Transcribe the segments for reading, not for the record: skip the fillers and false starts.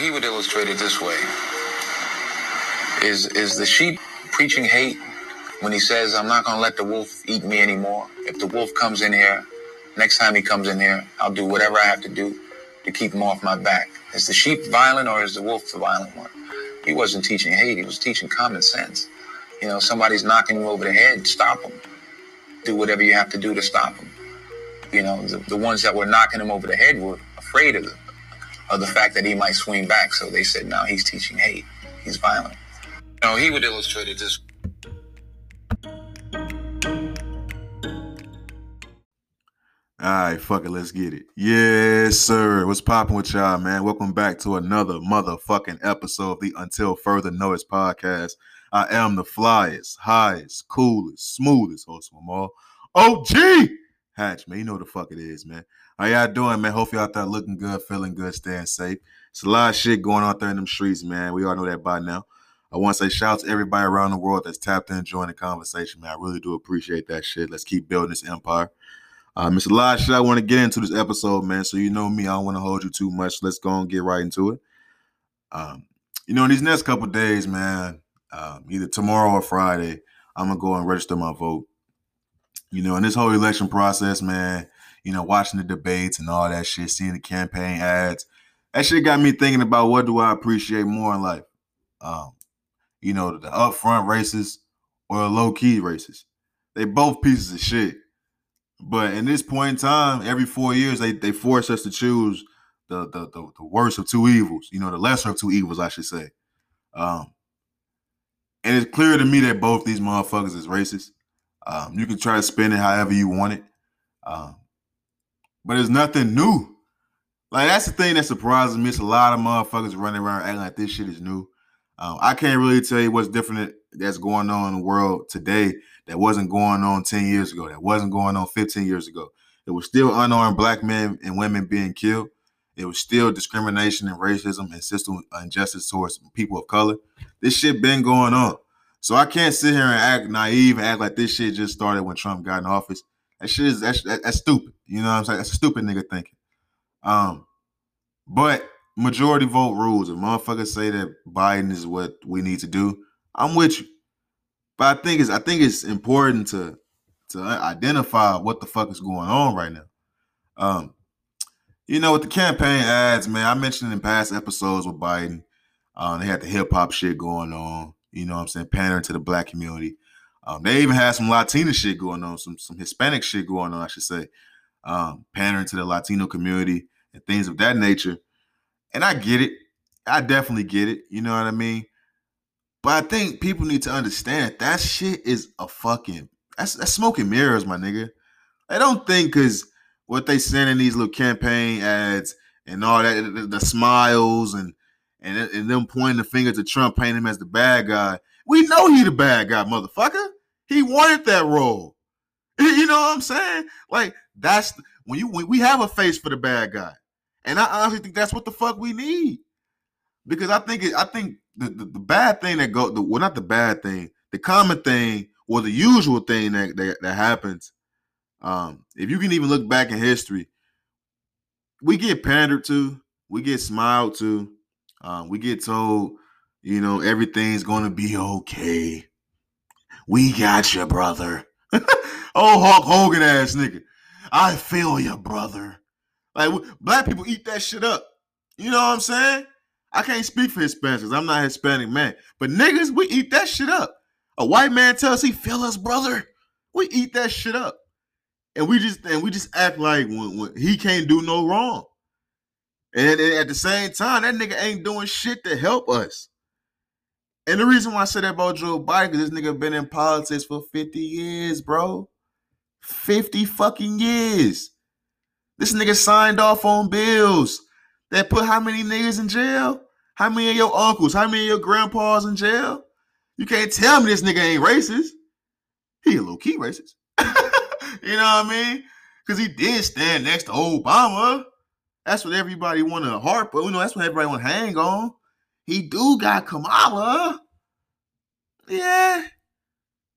he would illustrate it this way. Is the sheep preaching hate when he says, I'm not going to let the wolf eat me anymore. If the wolf comes in here, next time he comes in here, I'll do whatever I have to do to keep him off my back. Is the sheep violent or is the wolf the violent one? He wasn't teaching hate. He was teaching common sense. You know, somebody's knocking you over the head, stop them. Do whatever you have to do to stop them. You know, the ones that were knocking him over the head were afraid of the fact that he might swing back. So they said, no, he's teaching hate. He's violent. You know, he would illustrate it this way. All right, fuck it, let's get it. Yes, sir. What's poppin' with y'all, man? Welcome back to another motherfucking episode of the Until Further Notice podcast. I am the flyest, highest, coolest, smoothest host of them all. OG Hatch, man. You know what the fuck it is, man. How y'all doing, man? Hope y'all out there looking good, feeling good, staying safe. It's a lot of shit going on out there in them streets, man. We all know that by now. I want to say shout out to everybody around the world that's tapped in and joined the conversation, man. I really do appreciate that shit. Let's keep building this empire. It's a lot of shit I want to get into this episode, man. So you know me, I don't want to hold you too much. Let's go and get right into it. You know, in these next couple of days, man, either tomorrow or Friday, I'm going to go and register my vote. You know, in this whole election process, man, you know, watching the debates and all that shit, seeing the campaign ads, that shit got me thinking about what do I appreciate more in life? You know, the upfront races or the low-key races. They both pieces of shit. But in this point in time, every 4 years, they force us to choose the worst of two evils, you know, the lesser of two evils, I should say. And it's clear to me that both these motherfuckers is racist. You can try to spin it however you want it. But it's nothing new. Like, that's the thing that surprises me. It's a lot of motherfuckers running around acting like this shit is new. I can't really tell you what's different that's going on in the world today that wasn't going on 10 years ago, that wasn't going on 15 years ago. It was still unarmed black men and women being killed. It was still discrimination and racism and system injustice towards people of color. This shit been going on. So I can't sit here and act naive and act like this shit just started when Trump got in office. That's stupid. You know what I'm saying? That's stupid nigga thinking. But majority vote rules. If motherfuckers say that Biden is what we need to do, I'm with you. But I think it's important to identify what the fuck is going on right now. You know, with the campaign ads, man, I mentioned in past episodes with Biden, they had the hip hop shit going on. You know what I'm saying? Pandering to the black community. They even had some Latina shit going on, some Hispanic shit going on, I should say. Pandering to the Latino community and things of that nature. And I get it. I definitely get it. You know what I mean? But I think people need to understand that shit is a fucking... That's smoke and mirrors, my nigga. I don't think because what they send in these little campaign ads and all that, the smiles and them pointing the finger to Trump, painting him as the bad guy. We know he the bad guy, motherfucker. He wanted that role. You know what I'm saying? Like, that's... when we have a face for the bad guy. And I honestly think that's what the fuck we need. Because I think the bad thing that go, well, not the bad thing, the common thing or the usual thing that happens, if you can even look back in history, we get pandered to, we get smiled to, we get told, you know, everything's going to be okay. We got you, brother. Oh, Hulk Hogan ass nigga. I feel you, brother. Like, black people eat that shit up. You know what I'm saying? I can't speak for Hispanics because I'm not a Hispanic man. But niggas, we eat that shit up. A white man tells us he feel us, brother. We eat that shit up. And we just act like when he can't do no wrong. And at the same time, that nigga ain't doing shit to help us. And the reason why I say that about Joe Biden, because this nigga been in politics for 50 years, bro. 50 fucking years. This nigga signed off on bills that put how many niggas in jail? How many of your uncles? How many of your grandpas in jail? You can't tell me this nigga ain't racist. He a low-key racist. You know what I mean? Because he did stand next to Obama. That's what everybody want to harp on. You know, that's what everybody want to hang on. He do got Kamala. Yeah.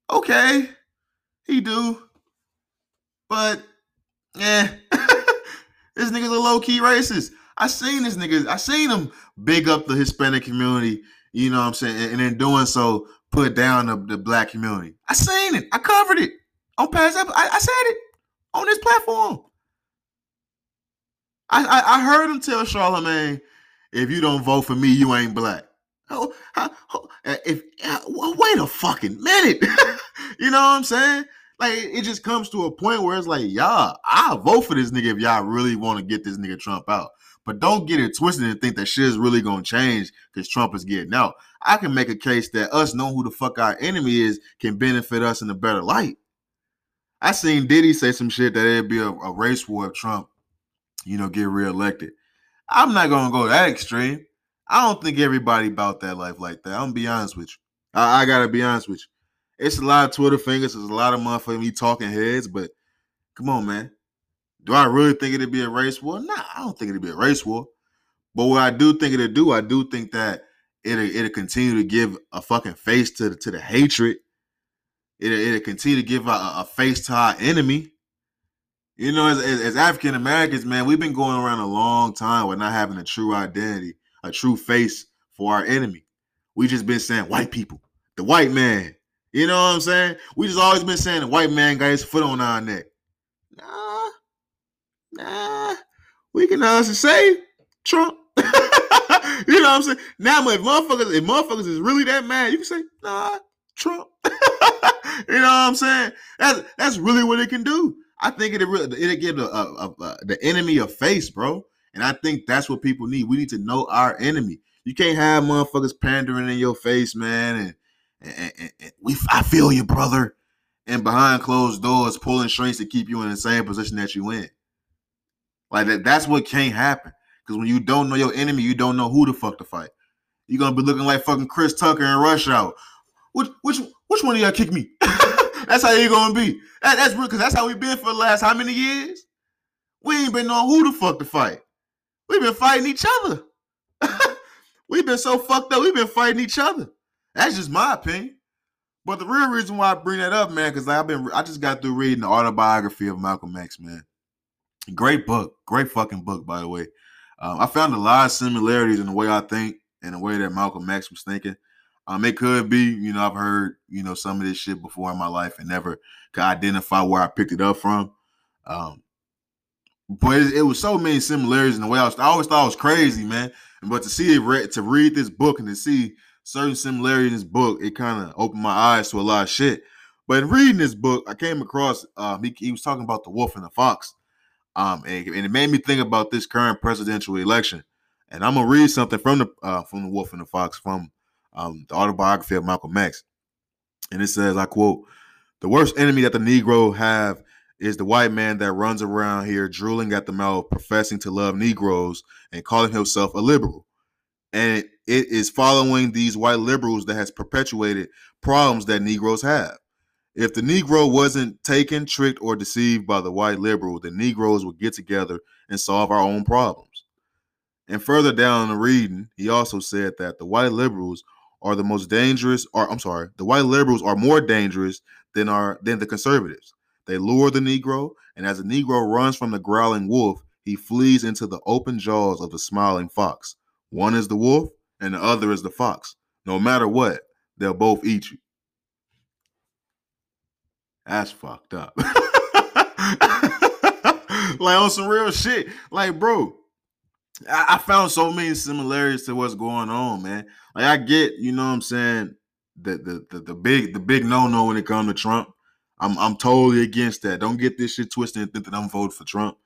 Okay. He do. But, yeah. This nigga's a low-key racist. I seen this nigga. I seen him big up the Hispanic community, you know what I'm saying? And in doing so, put down the black community. I seen it. I covered it on past episodes. I said it on this platform. I heard him tell Charlamagne, if you don't vote for me, you ain't black. Wait a fucking minute. You know what I'm saying? Like, it just comes to a point where it's like, y'all, I'll vote for this nigga if y'all really want to get this nigga Trump out. But don't get it twisted and think that shit is really going to change because Trump is getting out. I can make a case that us knowing who the fuck our enemy is can benefit us in a better light. I seen Diddy say some shit that it'd be a race war if Trump, you know, get reelected. I'm not going to go that extreme. I don't think everybody about that life like that. I'm going to be honest with you. I got to be honest with you. It's a lot of Twitter fingers. There's a lot of motherfucking me talking heads, but come on, man. Do I really think it'd be a race war? Nah, I don't think it'd be a race war. But what I do think it'll do, I do think that it'll continue to give a fucking face to the hatred. It'll continue to give a face to our enemy. You know, as African Americans, man, we've been going around a long time with not having a true identity, a true face for our enemy. We just been saying white people, the white man. You know what I'm saying? We just always been saying the white man got his foot on our neck. Nah, we can honestly say Trump. You know what I'm saying? Now, if motherfuckers is really that mad, you can say, nah, Trump. You know what I'm saying? That's really what it can do. I think it'll give the enemy a face, bro. And I think that's what people need. We need to know our enemy. You can't have motherfuckers pandering in your face, man. I feel you, brother. And behind closed doors, pulling strings to keep you in the same position that you in. Like that's what can't happen. Because when you don't know your enemy, you don't know who the fuck to fight. You're gonna be looking like fucking Chris Tucker in Rush Hour. Which one of y'all kick me? That's how you're gonna be. That's real, because that's how we've been for the last how many years? We ain't been knowing who the fuck to fight. We've been fighting each other. We've been so fucked up, we've been fighting each other. That's just my opinion. But the real reason why I bring that up, man, because I just got through reading the autobiography of Malcolm X, man. Great book. Great fucking book, by the way. I found a lot of similarities in the way I think and the way that Malcolm X was thinking. It could be, you know, I've heard, you know, some of this shit before in my life and never could identify where I picked it up from. But it was so many similarities in the way I always thought I was crazy, man. But to see to read this book and to see certain similarities in this book, it kind of opened my eyes to a lot of shit. But in reading this book, I came across, he was talking about the wolf and the fox. And it made me think about this current presidential election. And I'm gonna read something from the Wolf and the Fox, from the autobiography of Malcolm X. And it says, I quote, "The worst enemy that the Negro have is the white man that runs around here drooling at the mouth, professing to love Negroes and calling himself a liberal. And it is following these white liberals that has perpetuated problems that Negroes have. If the Negro wasn't taken, tricked, or deceived by the white liberal, the Negroes would get together and solve our own problems." And further down in the reading, he also said that the white liberals are the white liberals are more dangerous than the conservatives. They lure the Negro, and as the Negro runs from the growling wolf, he flees into the open jaws of the smiling fox. One is the wolf, and the other is the fox. No matter what, they'll both eat you. That's fucked up. Like, on some real shit. Like, bro, I found so many similarities to what's going on, man. Like, I get, you know what I'm saying, the big no-no when it comes to Trump. I'm totally against that. Don't get this shit twisted and think that I'm voting for Trump.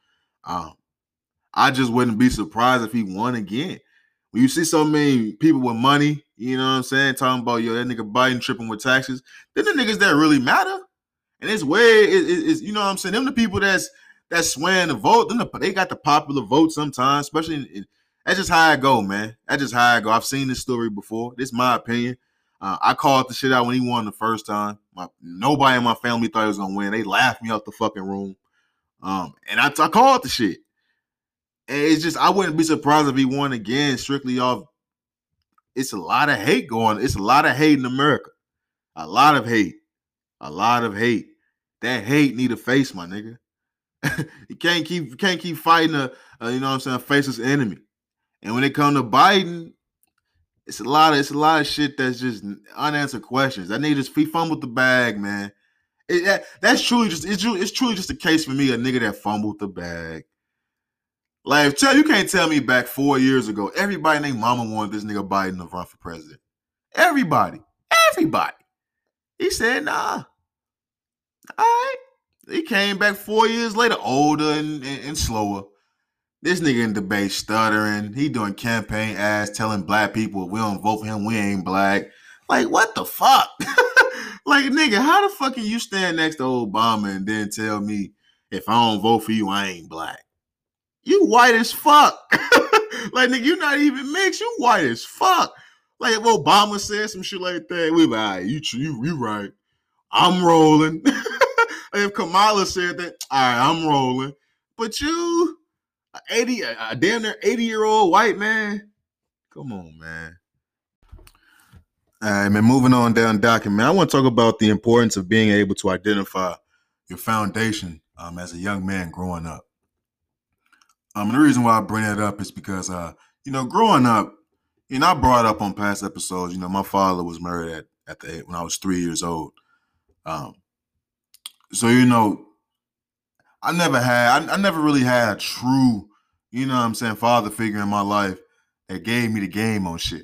I just wouldn't be surprised if he won again. When you see so many people with money, you know what I'm saying, talking about, yo, that nigga Biden tripping with taxes, then the niggas that really matter. And it's way, it's you know what I'm saying, them the people that's swearing to vote, they got the popular vote sometimes, especially, that's just how I go, man. That's just how I go. I've seen this story before. This is my opinion. I called the shit out when he won the first time. Nobody in my family thought he was going to win. They laughed me out the fucking room. And I called the shit. And it's just, I wouldn't be surprised if he won again, strictly off, it's a lot of hate going. It's a lot of hate in America. A lot of hate. That hate need a face, my nigga. He can't keep fighting a you know what I'm saying, faceless enemy. And when it comes to Biden, it's a lot of shit that's just unanswered questions. That nigga just fumbled the bag, man. It's truly just a case for me, a nigga that fumbled the bag. Like, you can't tell me back 4 years ago, everybody named Mama wanted this nigga Biden to run for president. Everybody. He said, nah. All right. He came back 4 years later, older and slower. This nigga in debate stuttering. He doing campaign ads, telling black people, we don't vote for him, we ain't black. Like, what the fuck? Like, nigga, how the fuck can you stand next to Obama and then tell me, if I don't vote for you, I ain't black? You white as fuck. Like, nigga, you're not even mixed. You white as fuck. Like, if Obama said some shit like that, we like, all right, you right. I'm rolling. Like, if Kamala said that, all right, I'm rolling. But you, a damn near 80-year-old white man, come on, man. All right, man, moving on down document. I want to talk about the importance of being able to identify your foundation as a young man growing up. And the reason why I bring that up is because, growing up, I brought up on past episodes, my father was married when I was 3 years old. I never really had a true, father figure in my life that gave me the game on shit.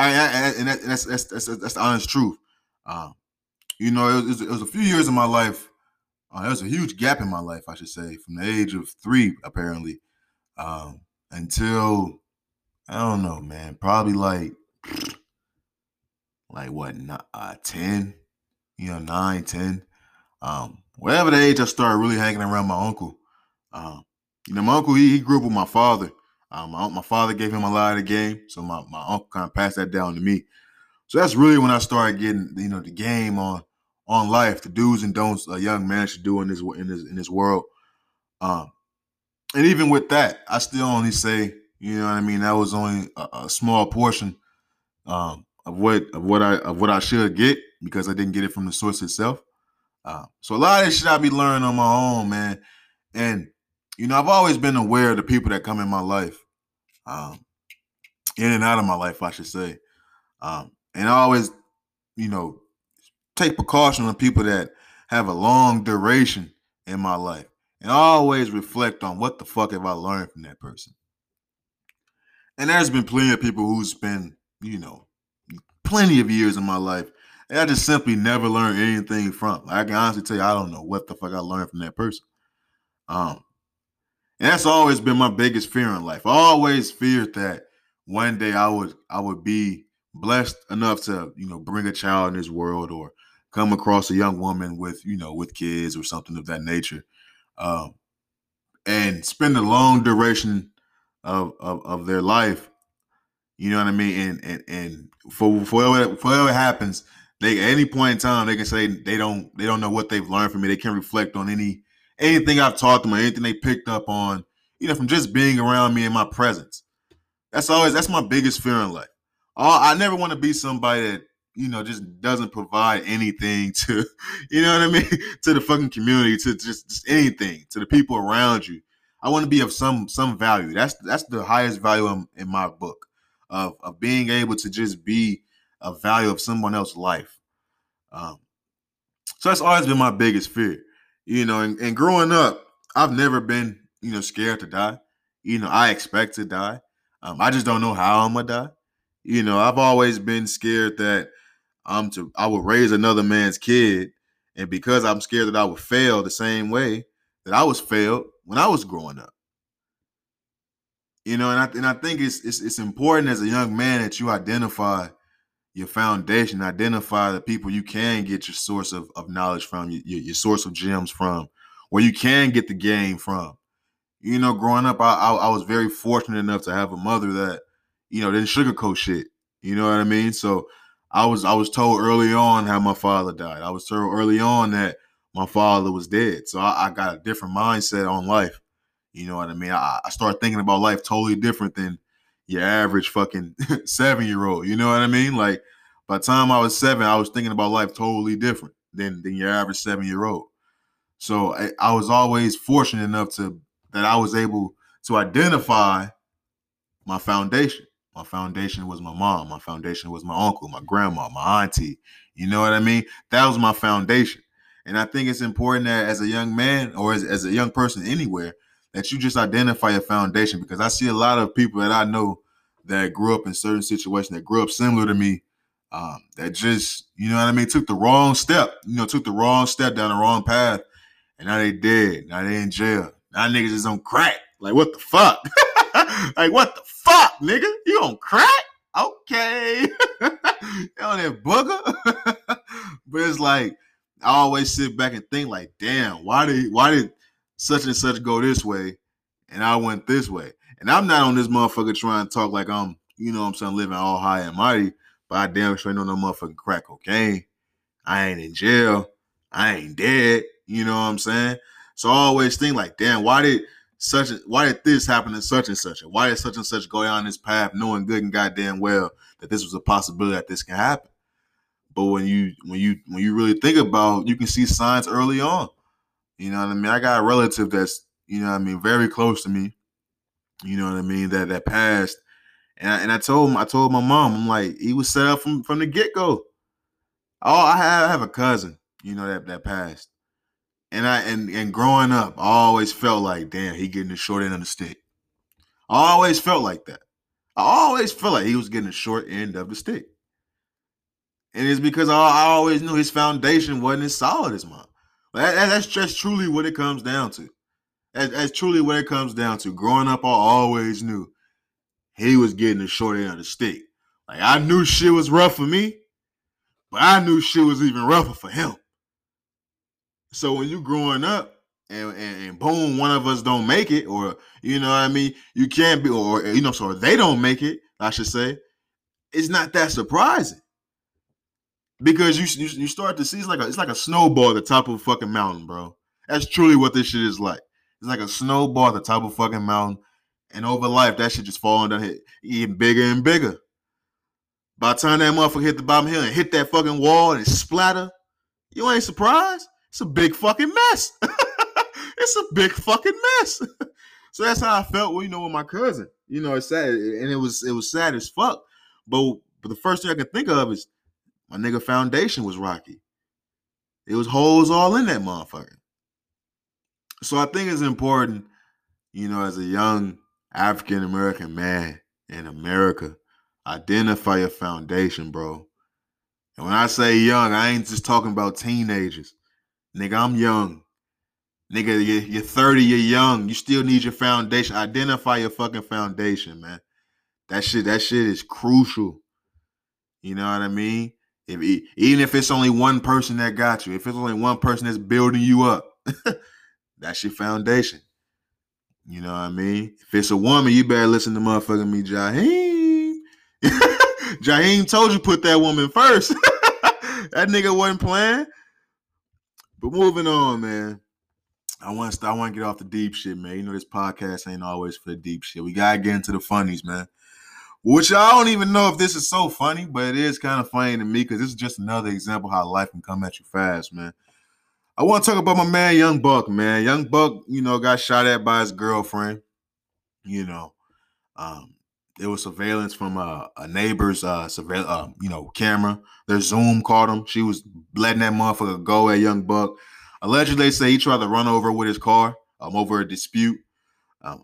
And that's the honest truth. It was a few years of my life. There was a huge gap in my life, I should say, from the age of three, apparently. Until, I don't know, man, probably like what, 10? 9, 10. Whatever the age, I started really hanging around my uncle. My uncle, he grew up with my father. My father gave him a lot of the game, so my uncle kind of passed that down to me. So that's really when I started getting, the game on life, the do's and don'ts a young man should do in this world. And even with that, I still only say, that was only a small portion of what I should get, because I didn't get it from the source itself. So a lot of this shit I be learning on my own, man. And I've always been aware of the people that come in my life, in and out of my life, I should say, and I always, take precaution on people that have a long duration in my life, and I always reflect on what the fuck have I learned from that person. And there's been plenty of people who spend, plenty of years in my life and I just simply never learned anything from. Like, I can honestly tell you, I don't know what the fuck I learned from that person. And that's always been my biggest fear in life. I always feared that one day I would be blessed enough to, bring a child in this world, or come across a young woman with, with kids or something of that nature, and spend a long duration of their life, and for whatever happens, they, at any point in time, they can say they don't know what they've learned from me. They can't reflect on anything I've taught them or anything they picked up on, from just being around me in my presence. That's my biggest fear in life. I never want to be somebody that, just doesn't provide anything to, to the fucking community, to just anything, to the people around you. I want to be of some value. That's the highest value in my book, of being able to just be a value of someone else's life. So that's always been my biggest fear, and growing up, I've never been, scared to die. I expect to die. I just don't know how I'm going to die. I've always been scared that I would raise another man's kid, and because I'm scared that I would fail the same way that I was failed when I was growing up. And I think it's important as a young man that you identify your foundation, identify the people you can get your source of knowledge from, your source of gems from, where you can get the game from. Growing up, I was very fortunate enough to have a mother that, didn't sugarcoat shit. You know what I mean? So I was told early on how my father died. I was told early on that my father was dead. So I got a different mindset on life. You know what I mean? I started thinking about life totally different than your average fucking 7-year-old. You know what I mean? Like, by the time I was 7, I was thinking about life totally different than your average 7-year-old. So I was always fortunate enough that I was able to identify my foundation. My foundation was my mom. My foundation was my uncle, my grandma, my auntie. You know what I mean? That was my foundation. And I think it's important that as a young man or as a young person anywhere, that you just identify your foundation, because I see a lot of people that I know that grew up in certain situations, that grew up similar to me, that just, you know what I mean, took the wrong step down the wrong path. And now they dead. Now they in jail. Now niggas is on crack. Like, what the fuck? Like, what the fuck, nigga? You on crack? Okay. You on that booger? But it's like, I always sit back and think like, damn, why did such and such go this way and I went this way? And I'm not on this motherfucker trying to talk like I'm, you know what I'm saying, living all high and mighty, but I damn sure ain't on no motherfucking crack cocaine. I ain't in jail. I ain't dead. You know what I'm saying? So I always think like, damn, why did this happen to such and such? Why did such and such go down this path knowing good and goddamn well that this was a possibility that this can happen? But when you really think about it, you can see signs early on. You know what I mean? I got a relative that's, you know what I mean, very close to me. You know what I mean? That passed. And I told my mom, I'm like, he was set up from the get-go. Oh, I have a cousin, you know, that passed. And growing up, I always felt like, damn, he getting the short end of the stick. I always felt like that. I always felt like he was getting the short end of the stick. And it's because I always knew his foundation wasn't as solid as mine. That's truly what it comes down to. That's truly what it comes down to. Growing up, I always knew he was getting the short end of the stick. Like, I knew shit was rough for me, but I knew shit was even rougher for him. So when you growing up and boom, one of us don't make it, or, you know what I mean, you can't be, or, you know, so they don't make it, I should say, it's not that surprising. Because you start to see it's like a snowball at the top of a fucking mountain, bro. That's truly what this shit is like. It's like a snowball at the top of a fucking mountain, and over life that shit just falling down, getting bigger and bigger. By the time that motherfucker hit the bottom hill and hit that fucking wall and splatter, you ain't surprised. It's a big fucking mess. It's a big fucking mess. So that's how I felt, well, you know, with my cousin. You know, it's sad, and it was sad as fuck. But the first thing I can think of is, my nigga foundation was rocky. It was holes all in that motherfucker. So I think it's important, you know, as a young African-American man in America, identify your foundation, bro. And when I say young, I ain't just talking about teenagers. Nigga, I'm young. Nigga, you're 30, you're young. You still need your foundation. Identify your fucking foundation, man. That shit is crucial. You know what I mean? Even if it's only one person that got you, if it's only one person that's building you up, that's your foundation. You know what I mean? If it's a woman, you better listen to motherfucking me, Jaheim. Jaheim told you put that woman first. That nigga wasn't playing. But moving on, man. I want to get off the deep shit, man. You know this podcast ain't always for the deep shit. We got to get into the funnies, man. Which I don't even know if this is so funny, but it is kind of funny to me because this is just another example how life can come at you fast, man. I want to talk about my man, Young Buck, man. Young Buck, you know, got shot at by his girlfriend. You know, there was surveillance from a neighbor's camera. Their Zoom caught him. She was letting that motherfucker go at Young Buck. Allegedly, they say he tried to run over with his car over a dispute. But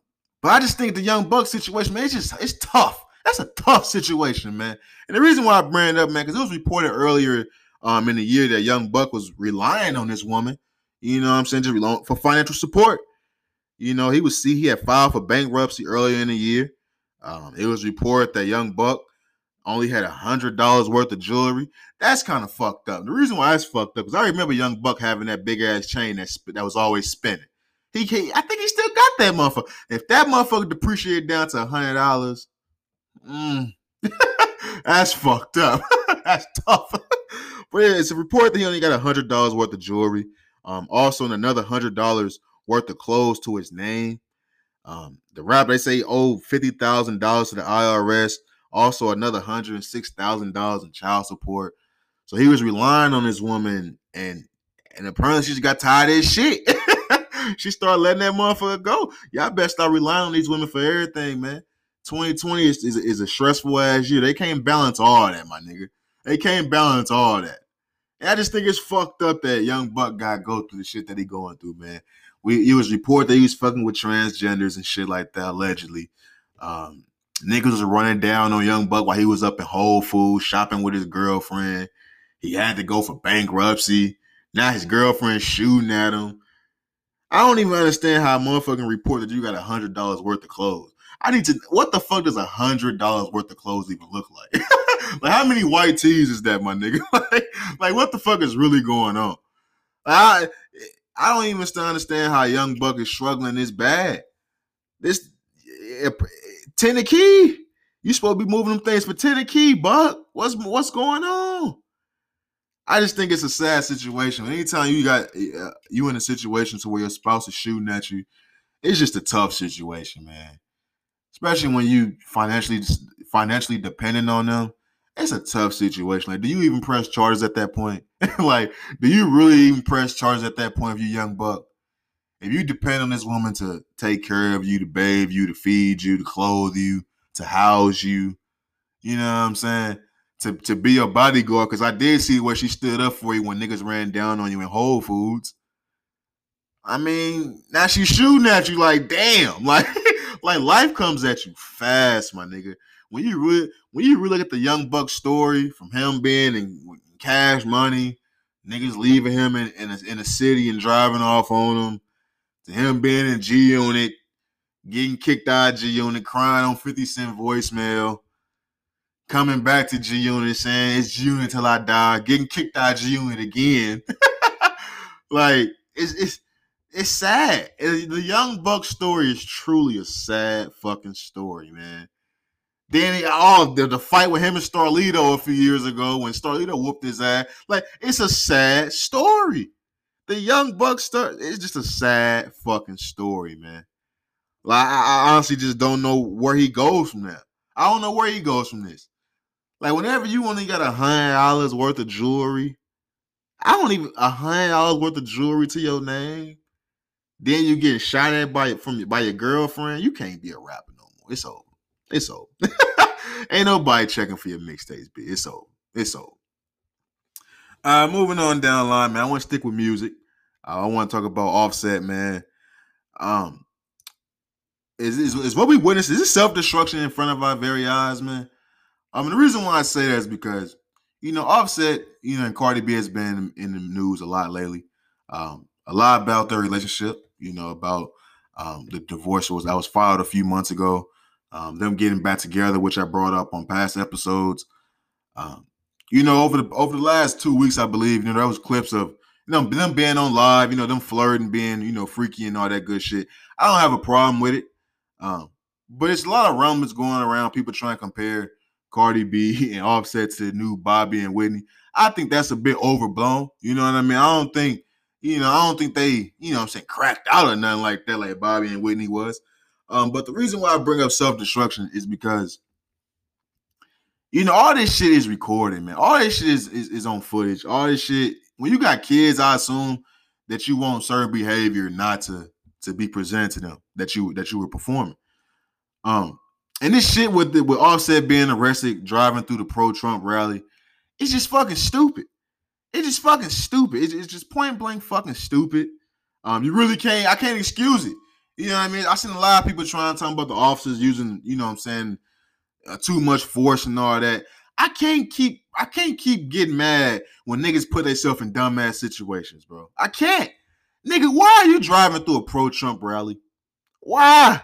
I just think the Young Buck situation, man, it's tough. That's a tough situation, man. And the reason why I bring it up, man, because it was reported earlier in the year that Young Buck was relying on this woman, you know what I'm saying, just for financial support. You know, he had filed for bankruptcy earlier in the year. It was reported that Young Buck only had $100 worth of jewelry. That's kind of fucked up. The reason why it's fucked up is I remember Young Buck having that big-ass chain that was always spinning. I think he still got that motherfucker. If that motherfucker depreciated down to $100, that's fucked up. That's tough. But yeah, it's a report that he only got $100 worth of jewelry. Also, another $100 worth of clothes to his name. The rapper, they say he owed $50,000 to the IRS. Also, another $106,000 in child support. So he was relying on this woman, and And apparently she just got tired of this shit. She started letting that motherfucker go. Y'all better start relying on these women for everything, man. 2020 is a stressful ass year. They can't balance all that, my nigga. They can't balance all that. And I just think it's fucked up that Young Buck guy go through the shit that he going through, man. It was reported that he was fucking with transgenders and shit like that, allegedly. Niggas was running down on Young Buck while he was up in Whole Foods shopping with his girlfriend. He had to go for bankruptcy. Now his girlfriend shooting at him. I don't even understand how a motherfucking report that you got $100 worth of clothes. What the fuck does $100 worth of clothes even look like? Like, how many white tees is that, my nigga? like, what the fuck is really going on? I don't even understand how Young Buck is struggling this bad. This Tinnicky, you supposed to be moving them things for Tinnicky, Buck. What's going on? I just think it's a sad situation. Anytime you in a situation to where your spouse is shooting at you, it's just a tough situation, man. Especially when you financially dependent on them, it's a tough situation. Like, do you even press charges at that point? Like, do you really even press charges at that point if you're Young Buck? If you depend on this woman to take care of you, to bathe you, to feed you, to clothe you, to house you, you know what I'm saying? To be your bodyguard, because I did see where she stood up for you when niggas ran down on you in Whole Foods. I mean, now she's shooting at you like, damn, like life comes at you fast, my nigga. When you really look at the Young Buck story, from him being in Cash Money, niggas leaving him in a city and driving off on him, to him being in G Unit, getting kicked out of G Unit, crying on 50 Cent voicemail, coming back to G Unit saying it's G Unit till I die, getting kicked out of G Unit again. Like, it's sad. The Young Buck story is truly a sad fucking story, man. Then the fight with him and Starlito a few years ago when Starlito whooped his ass. Like, it's a sad story. The Young Buck story, it's just a sad fucking story, man. Like, I honestly just don't know where he goes from that. I don't know where he goes from this. Like, whenever you only got $100 worth of jewelry, $100 worth of jewelry to your name, then you get shot at by your girlfriend, you can't be a rapper no more. It's over. It's over. Ain't nobody checking for your mixtapes, B. It's over. It's over. Moving on down the line, man. I want to stick with music. I want to talk about Offset, man. Is what we witnessed, is this self-destruction in front of our very eyes, man? The reason why I say that is because, Offset, and Cardi B has been in the news a lot lately. A lot about their relationship, about the divorce that was filed a few months ago. Them getting back together, which I brought up on past episodes. Over the last 2 weeks, I believe, there was clips of them being on live, them flirting, being, freaky and all that good shit. I don't have a problem with it. But it's a lot of rumors going around, people trying to compare Cardi B and Offset to new Bobby and Whitney. I think that's a bit overblown. You know what I mean? I don't think they, cracked out or nothing like that, like Bobby and Whitney was. But the reason why I bring up self-destruction is because, all this shit is recorded, man. All this shit is on footage. All this shit, when you got kids, I assume that you want certain behavior not to be presented to them that you were performing. And this shit with Offset being arrested, driving through the pro-Trump rally, it's just fucking stupid. It's just fucking stupid. It's just point blank fucking stupid. I can't excuse it. You know what I mean? I seen a lot of people talking about the officers using, too much force and all that. I can't keep getting mad when niggas put themselves in dumbass situations, bro. I can't. Nigga, why are you driving through a pro-Trump rally? Why?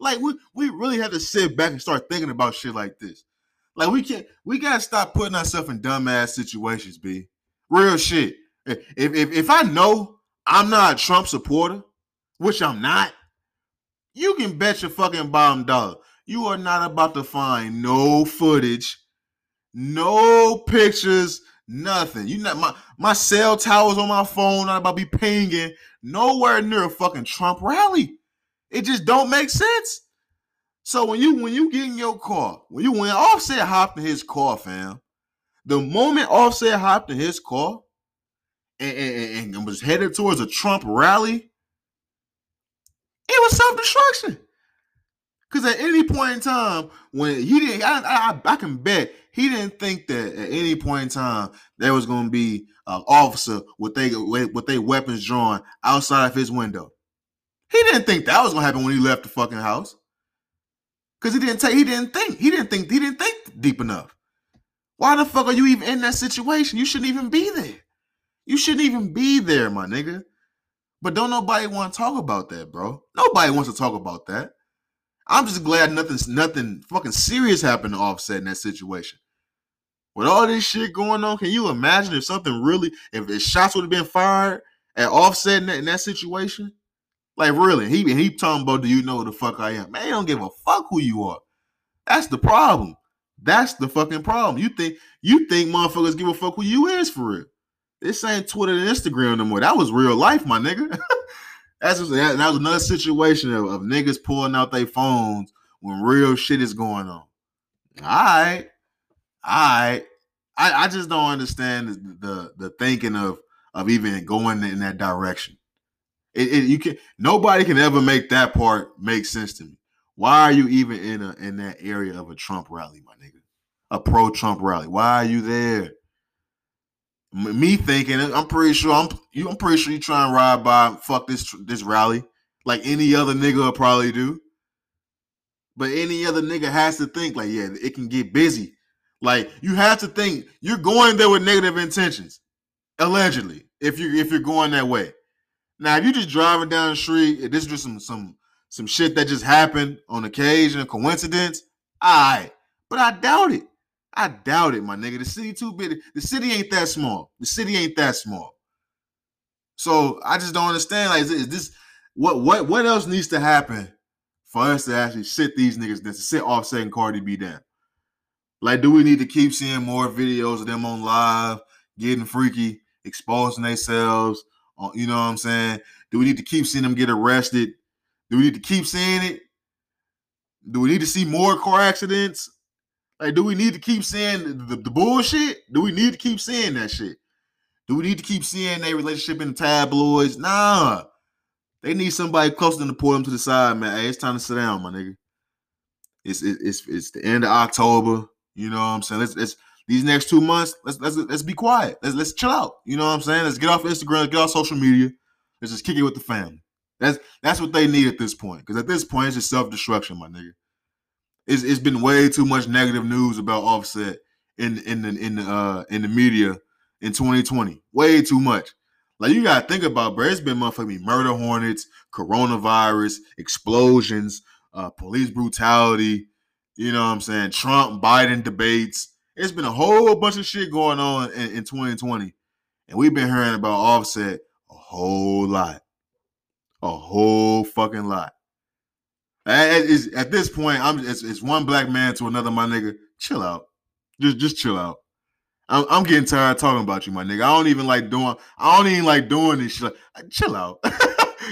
Like, we really have to sit back and start thinking about shit like this. Like, we gotta stop putting ourselves in dumbass situations, B. Real shit. If I know I'm not a Trump supporter, which I'm not, you can bet your fucking bottom dollar you are not about to find no footage, no pictures, nothing. You not my cell towers on my phone not about to be pinging nowhere near a fucking Trump rally. It just don't make sense. So when you get in your car, when Offset hopped in his car, fam, the moment Offset hopped in his car, and was headed towards a Trump rally, it was self-destruction. Because at any point in time, when he didn't, I can bet he didn't think that at any point in time there was going to be an officer with they weapons drawn outside of his window. He didn't think that was going to happen when he left the fucking house. Because he didn't think deep enough. Why the fuck are you even in that situation? You shouldn't even be there. You shouldn't even be there, my nigga. But don't nobody want to talk about that, bro. Nobody wants to talk about that. I'm just glad nothing fucking serious happened to Offset in that situation. With all this shit going on, can you imagine if something really, if shots would have been fired at Offset in that situation? Like, really, he talking about, do you know who the fuck I am? Man, he don't give a fuck who you are. That's the problem. That's the fucking problem. You think motherfuckers give a fuck who you is for real. This ain't Twitter and Instagram no more. That was real life, my nigga. That was another situation of niggas pulling out their phones when real shit is going on. All right. I just don't understand the thinking of even going in that direction. Nobody can ever make that part make sense to me. Why are you even in that area of a Trump rally, my nigga? A pro-Trump rally. Why are you there? Me thinking, I'm pretty sure you trying to ride by fuck this rally like any other nigga will probably do. But any other nigga has to think like, yeah, it can get busy. Like, you have to think you're going there with negative intentions, allegedly. If you're going that way, now if you're just driving down the street, this is just some shit that just happened on occasion, a coincidence. All right, but I doubt it. I doubt it, my nigga. The city too big. The city ain't that small. So I just don't understand. Like, is this what else needs to happen for us to actually sit these niggas down, to sit Offset and Cardi B down? Like, do we need to keep seeing more videos of them on live, getting freaky, exposing themselves? You know what I'm saying? Do we need to keep seeing them get arrested? Do we need to keep seeing it? Do we need to see more car accidents? Like, do we need to keep seeing the bullshit? Do we need to keep seeing that shit? Do we need to keep seeing their relationship in the tabloids? Nah. They need somebody closer than to pull them to the side, man. Hey, it's time to sit down, my nigga. It's the end of October. You know what I'm saying? Let's these next 2 months, let's be quiet. Let's chill out. You know what I'm saying? Let's get off Instagram, let's get off social media. Let's just kick it with the family. That's what they need at this point. Because at this point, it's just self-destruction, my nigga. It's been way too much negative news about Offset in the media in 2020. Way too much. Like, you gotta think about, bro. It's been motherfucking murder hornets, coronavirus, explosions, police brutality. You know what I'm saying? Trump, Biden debates. It's been a whole bunch of shit going on in 2020, and we've been hearing about Offset a whole lot, a whole fucking lot. At this point, it's one black man to another, my nigga. Chill out. Just chill out. I'm getting tired of talking about you, my nigga. I don't even like doing this shit. Like, chill out.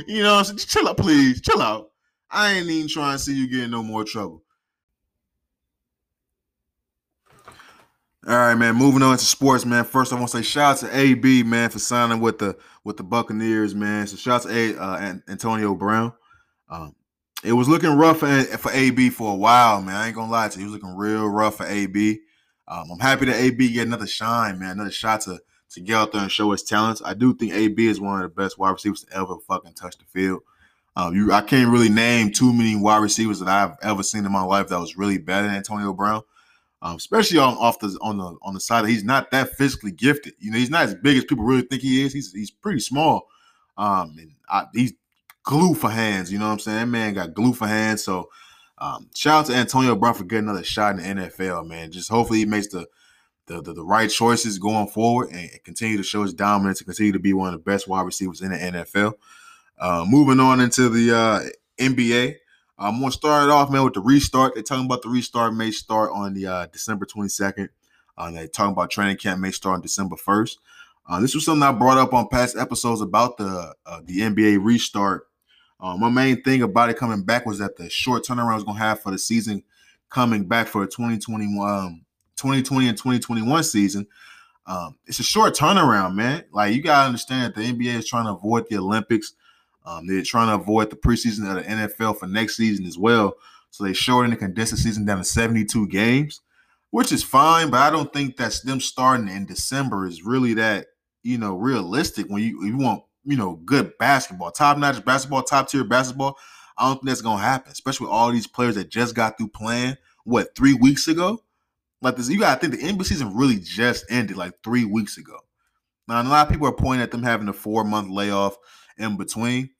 You know what I'm saying? Just chill out, please. Chill out. I ain't even trying to see you getting no more trouble. All right, man. Moving on to sports, man. First, I want to say shout out to AB, man, for signing with the Buccaneers, man. So shout out to Antonio Brown. It was looking rough for AB for a while, man. I ain't gonna lie to you. It was looking real rough for AB. I'm happy that AB get another shine, man. Another shot to get out there and show his talents. I do think AB is one of the best wide receivers to ever fucking touch the field. I can't really name too many wide receivers that I've ever seen in my life that was really better than Antonio Brown, especially on the side that he's not that physically gifted. You know, he's not as big as people really think he is. He's pretty small, and he's glue for hands, you know what I'm saying? That man got glue for hands. So shout out to Antonio Brown for getting another shot in the NFL, man. Just hopefully he makes the right choices going forward and continue to show his dominance and continue to be one of the best wide receivers in the NFL. Moving on into the NBA. I'm going to start it off, man, with the restart. They're talking about the restart may start on the December 22nd. They're talking about training camp may start on December 1st. This was something I brought up on past episodes about the NBA restart. My main thing about it coming back was that the short turnaround was going to have for the season coming back for the 2020 and 2021 season. It's a short turnaround, man. Like, you got to understand that the NBA is trying to avoid the Olympics. They're trying to avoid the preseason of the NFL for next season as well. So they shortened the condensed season down to 72 games, which is fine. But I don't think that's them starting in December is really that, you know, realistic when you want, you know, good basketball, top-notch basketball, top-tier basketball. I don't think that's going to happen, especially with all these players that just got through playing, 3 weeks ago? Like this, you got to think the NBA season really just ended like 3 weeks ago. Now, a lot of people are pointing at them having a 4-month layoff in between.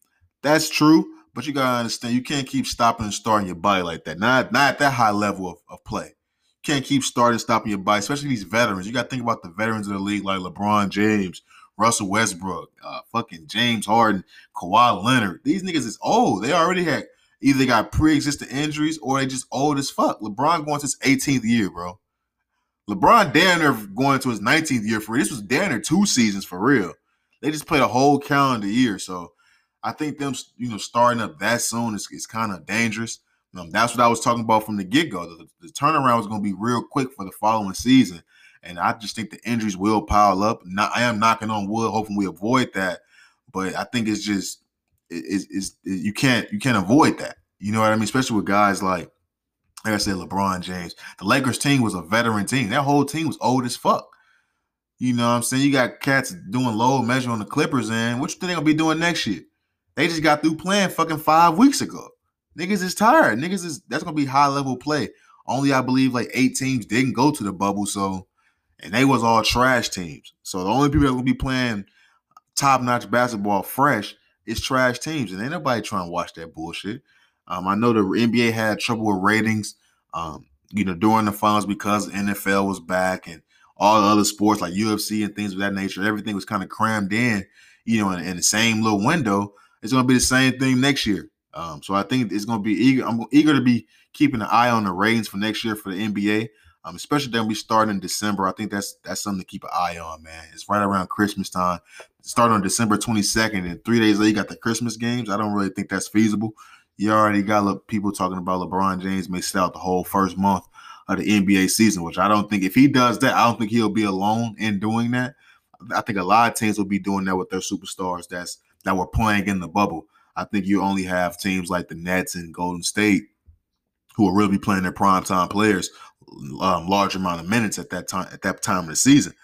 That's true, but you got to understand you can't keep stopping and starting your body like that. Not at that high level of play. You can't keep starting and stopping your body, especially these veterans. You got to think about the veterans of the league like LeBron James, Russell Westbrook, fucking James Harden, Kawhi Leonard. These niggas is old. They already had either got pre-existing injuries or they just old as fuck. LeBron going to his 18th year, bro. LeBron damn near going to his 19th year for real. This was damn near 2 seasons for real. They just played a whole calendar year. So I think them, you know, starting up that soon is kind of dangerous. That's what I was talking about from the get-go. The turnaround was going to be real quick for the following season. And I just think the injuries will pile up. I am knocking on wood, hoping we avoid that. But I think it's just you can't avoid that. You know what I mean? Especially with guys like I said, LeBron James. The Lakers team was a veteran team. That whole team was old as fuck. You know what I'm saying? You got cats doing low measure on the Clippers, and what you think they're going to be doing next year? They just got through playing fucking 5 weeks ago. Niggas is tired. That's going to be high-level play. Only, I believe, like 8 teams didn't go to the bubble, so and they was all trash teams. So the only people that are going to be playing top-notch basketball fresh is trash teams, and ain't nobody trying to watch that bullshit. I know the NBA had trouble with ratings, you know, during the finals because the NFL was back and all the other sports like UFC and things of that nature. Everything was kind of crammed in, you know, in the same little window. It's going to be the same thing next year. So I think it's going to be eager. I'm eager to be keeping an eye on the ratings for next year for the NBA, especially then we start in December. I think that's something to keep an eye on, man. It's right around Christmas time. Start on December 22nd, and 3 days later you got the Christmas games. I don't really think that's feasible. You already got people talking about LeBron James may sit out the whole first month of the NBA season, which I don't think if he does that, I don't think he'll be alone in doing that. I think a lot of teams will be doing that with their superstars that were playing in the bubble. I think you only have teams like the Nets and Golden State who will really be playing their primetime players large amount of minutes at that time of the season.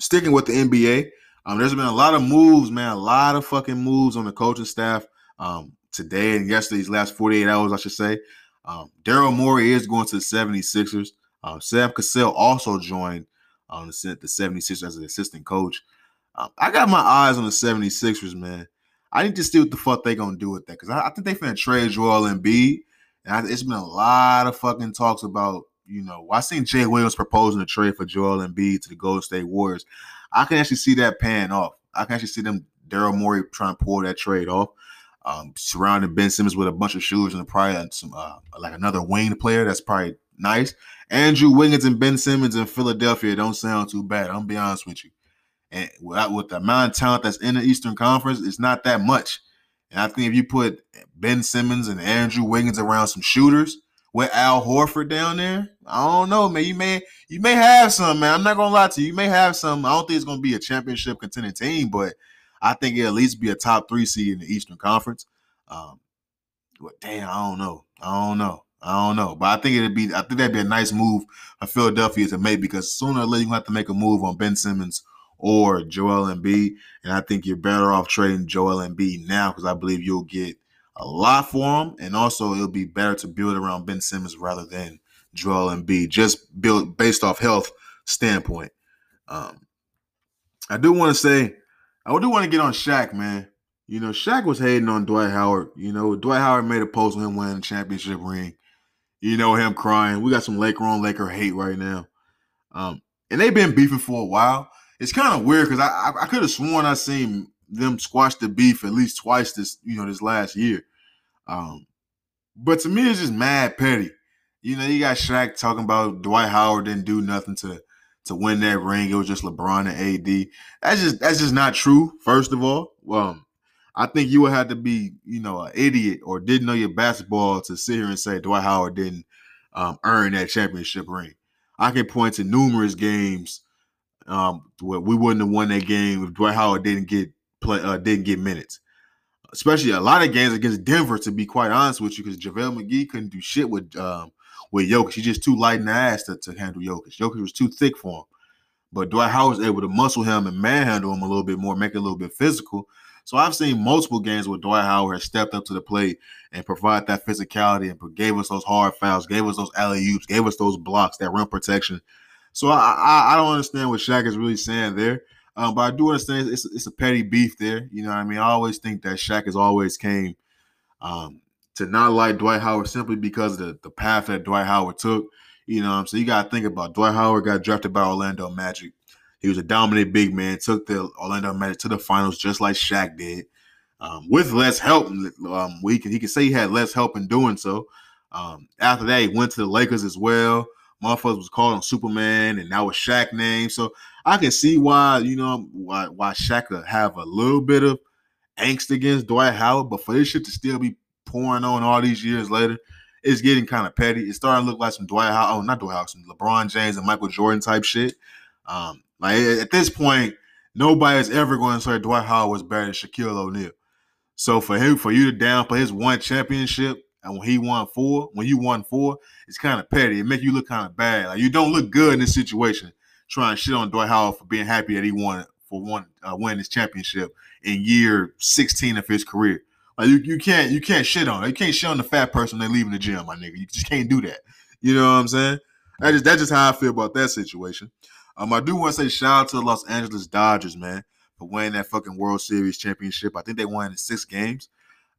Sticking with the NBA, there's been a lot of moves, man, a lot of fucking moves on the coaching staff. Today and yesterday's last 48 hours, I should say. Daryl Morey is going to the 76ers. Sam Cassell also joined the 76ers as an assistant coach. I got my eyes on the 76ers, man. I need to see what the fuck they going to do with that because I think they finna trade Joel Embiid. And it's been a lot of fucking talks about, you know, I seen Jay Williams proposing a trade for Joel Embiid to the Golden State Warriors. I can actually see that paying off. I can actually see them, Daryl Morey, trying to pull that trade off. Surrounding Ben Simmons with a bunch of shooters and probably some like another winged player. That's probably nice. Andrew Wiggins and Ben Simmons in Philadelphia don't sound too bad. I'm going to be honest with you. And with the amount of talent that's in the Eastern Conference, it's not that much. And I think if you put Ben Simmons and Andrew Wiggins around some shooters with Al Horford down there, I don't know, man. You may have some, man. I'm not going to lie to you. You may have some. I don't think it's going to be a championship contending team, but I think it'll at least be a top 3 seed in the Eastern Conference. But damn, I don't know. But I think that'd be a nice move for Philadelphia to make because sooner or later you have to make a move on Ben Simmons or Joel Embiid. And I think you're better off trading Joel Embiid now because I believe you'll get a lot for him. And also it'll be better to build around Ben Simmons rather than Joel Embiid, just build based off health standpoint. I do want to get on Shaq, man. You know, Shaq was hating on Dwight Howard. You know, Dwight Howard made a post on him winning the championship ring. You know, him crying. We got some Laker hate right now. And they've been beefing for a while. It's kind of weird because I could have sworn I seen them squash the beef at least twice this last year. But to me, it's just mad petty. You know, you got Shaq talking about Dwight Howard didn't do nothing to win that ring. It was just LeBron and AD. That's just not true, first of all. I think you would have to be, you know, an idiot or didn't know your basketball to sit here and say Dwight Howard didn't earn that championship ring. I can point to numerous games where we wouldn't have won that game if Dwight Howard didn't get minutes. Especially a lot of games against Denver, to be quite honest with you, because JaVale McGee couldn't do shit with Jokic. He's just too light in the ass to handle Jokic. Jokic was too thick for him. But Dwight Howard was able to muscle him and manhandle him a little bit more, make it a little bit physical. So I've seen multiple games where Dwight Howard has stepped up to the plate and provided that physicality and gave us those hard fouls, gave us those alley-oops, gave us those blocks, that rim protection. So I don't understand what Shaq is really saying there. But I do understand it's a petty beef there. You know what I mean? I always think that Shaq has always came to not like Dwight Howard simply because of the path that Dwight Howard took. You know what I'm saying? You got to think about it. Dwight Howard got drafted by Orlando Magic. He was a dominant big man, took the Orlando Magic to the finals just like Shaq did. With less help, he can say he had less help in doing so. After that, he went to the Lakers as well. Motherfuckers was calling him Superman, and that was Shaq's name. So I can see why Shaq could have a little bit of angst against Dwight Howard, but for this shit to still be pouring on all these years later, it's getting kind of petty. It's starting to look like some some LeBron James and Michael Jordan type shit. Like at this point, nobody's ever going to say Dwight Howard was better than Shaquille O'Neal. So for you to downplay his one championship, and when you won four, it's kind of petty. It make you look kind of bad. Like you don't look good in this situation, trying to shit on Dwight Howard for being happy that he won his championship in year 16 of his career. Like you can't shit on it. You can't shit on the fat person they leaving the gym, my nigga. You just can't do that. You know what I'm saying? That's just how I feel about that situation. I do want to say shout out to the Los Angeles Dodgers, man, for winning that fucking World Series championship. I think they won in 6 games.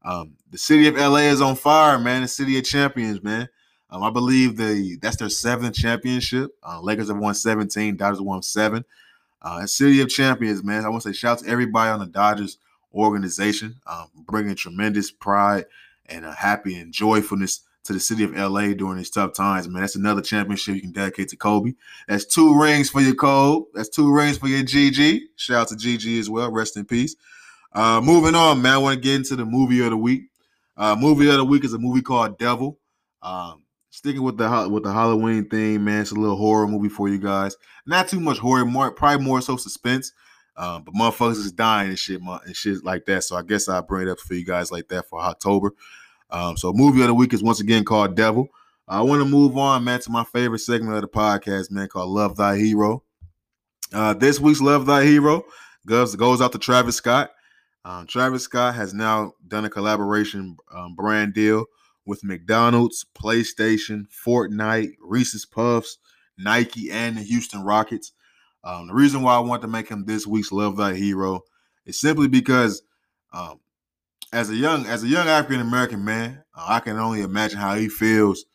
The city of LA is on fire, man. The city of champions, man. I believe that's their 7th championship. Lakers have won 17, Dodgers have won 7. City of champions, man. I want to say shout out to everybody on the Dodgers organization, bringing tremendous pride and a happy and joyfulness to the city of LA during these tough times, man. That's another championship you can dedicate to Kobe. That's 2 rings for your Kobe. That's 2 rings for your GG. Shout out to GG as well. Rest in peace. Moving on, man. I want to get into the movie of the week. Movie of the week is a movie called Devil. Sticking with the Halloween theme, man. It's a little horror movie for you guys. Not too much horror, probably more so suspense. But motherfuckers is dying and shit like that. So I guess I'll bring it up for you guys like that for October. So movie of the week is once again called Devil. I want to move on, man, to my favorite segment of the podcast, man, called Love Thy Hero. This week's Love Thy Hero goes out to Travis Scott. Travis Scott has now done a collaboration brand deal with McDonald's, PlayStation, Fortnite, Reese's Puffs, Nike, and the Houston Rockets. The reason why I want to make him this week's Love Thy Hero is simply because as a young African-American man, I can only imagine how he feels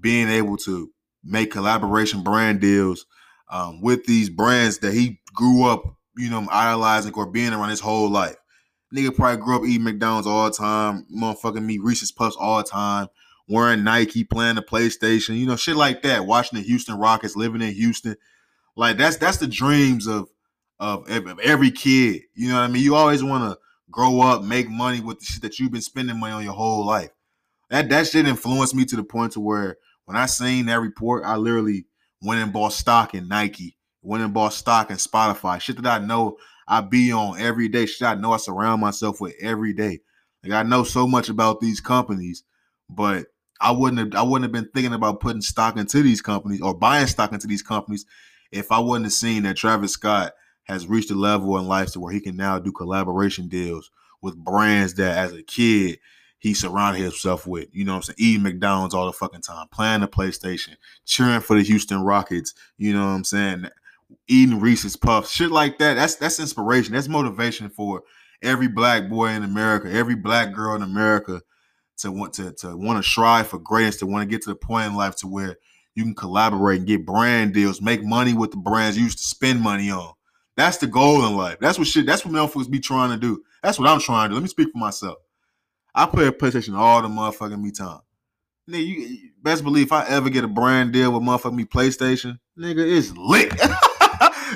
being able to make collaboration brand deals with these brands that he grew up, you know, idolizing or being around his whole life. Nigga probably grew up eating McDonald's all the time, motherfucking me Reese's Puffs all the time, wearing Nike, playing the PlayStation, you know, shit like that, watching the Houston Rockets, living in Houston. Like that's the dreams of every kid. You know what I mean? You always want to grow up, make money with the shit that you've been spending money on your whole life. That shit influenced me to the point to where when I seen that report, I literally went and bought stock in Nike, went and bought stock in Spotify, shit that I know I be on every day, shit I know I surround myself with every day. Like I know so much about these companies, but I wouldn't have been thinking about putting stock into these companies or buying stock into these companies if I wouldn't have seen that Travis Scott has reached a level in life to where he can now do collaboration deals with brands that as a kid he surrounded himself with. You know what I'm saying? Eating McDonald's all the fucking time, playing the PlayStation, cheering for the Houston Rockets, you know what I'm saying? Eating Reese's Puffs, shit like that. That's inspiration. That's motivation for every black boy in America, every black girl in America to want to strive for greatness, to want to get to the point in life to where you can collaborate and get brand deals, make money with the brands you used to spend money on. That's the goal in life. That's what motherfuckers be trying to do. That's what I'm trying to do. Let me speak for myself. I play a PlayStation all the motherfucking me time. Nigga, you best believe if I ever get a brand deal with motherfucking me PlayStation, nigga, it's lit.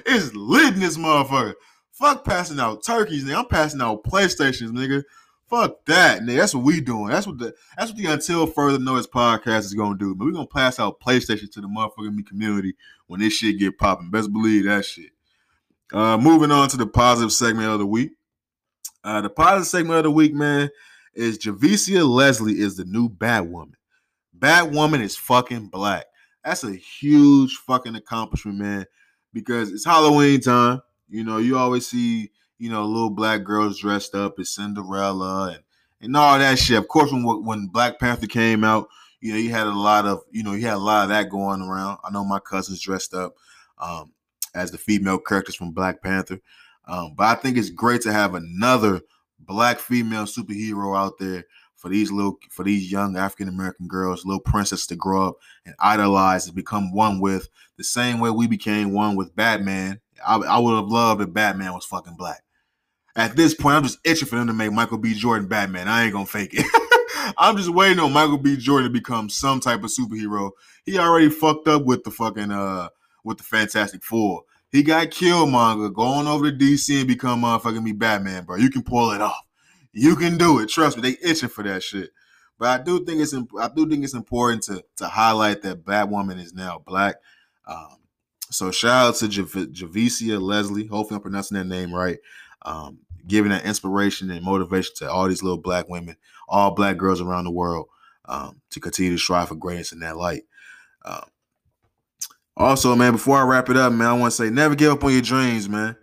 It's lit in this motherfucker. Fuck passing out turkeys, nigga. I'm passing out PlayStations, nigga. Fuck that, nigga. That's what we doing. That's what the Until Further Notice podcast is gonna do. But we're gonna pass out PlayStation to the motherfucking community when this shit get popping. Best believe that shit. Moving on to the positive segment of the week. The positive segment of the week, man, is Javicia Leslie is the new Batwoman. Batwoman is fucking black. That's a huge fucking accomplishment, man. Because it's Halloween time. You know, you always see, you know, little black girls dressed up as Cinderella and all that shit. Of course, when Black Panther came out, you know, you had a lot of that going around. I know my cousins dressed up as the female characters from Black Panther. But I think it's great to have another black female superhero out there for these young African-American girls, little princess to grow up and idolize and become one with, the same way we became one with Batman. I would have loved if Batman was fucking black. At this point, I'm just itching for them to make Michael B. Jordan Batman. I ain't gonna fake it. I'm just waiting on Michael B. Jordan to become some type of superhero. He already fucked up with the fucking with the Fantastic Four. He got Killmonger. Going over to DC and become fucking me Batman, bro. You can pull it off. You can do it. Trust me, they itching for that shit. But I do think it's important to highlight that Batwoman is now black. So shout out to Javicia Leslie. Hopefully I'm pronouncing that name right. Giving that inspiration and motivation to all these little black women, all black girls around the world, to continue to strive for greatness in that light. Also, man, before I wrap it up, man, I want to say never give up on your dreams, man.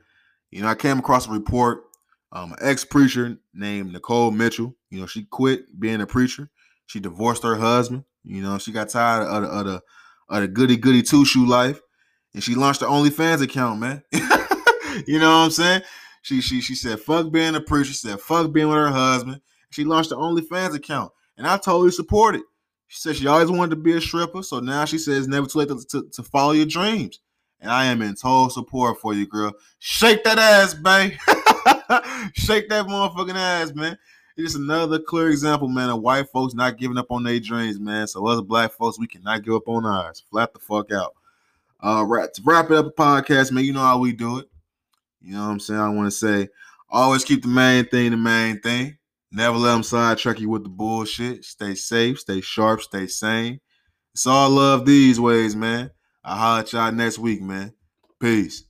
You know, I came across a report, an ex-preacher named Nicole Mitchell. You know, she quit being a preacher. She divorced her husband. You know, she got tired of the goody-goody two-shoe life. And she launched her OnlyFans account, man. You know what I'm saying? She said, fuck being a preacher. She said, fuck being with her husband. She launched her OnlyFans account. And I totally support it. She said she always wanted to be a stripper. So now she says it's never too late to follow your dreams. And I am in total support for you, girl. Shake that ass, babe. Shake that motherfucking ass, man. It's just another clear example, man, of white folks not giving up on their dreams, man. So us black folks, we cannot give up on ours. Flat the fuck out. To wrap it up, a podcast, man, you know how we do it. You know what I'm saying? I want to say, always keep the main thing. Never let them sidetrack you with the bullshit. Stay safe, stay sharp, stay sane. It's all love these ways, man. I'll holler at y'all next week, man. Peace.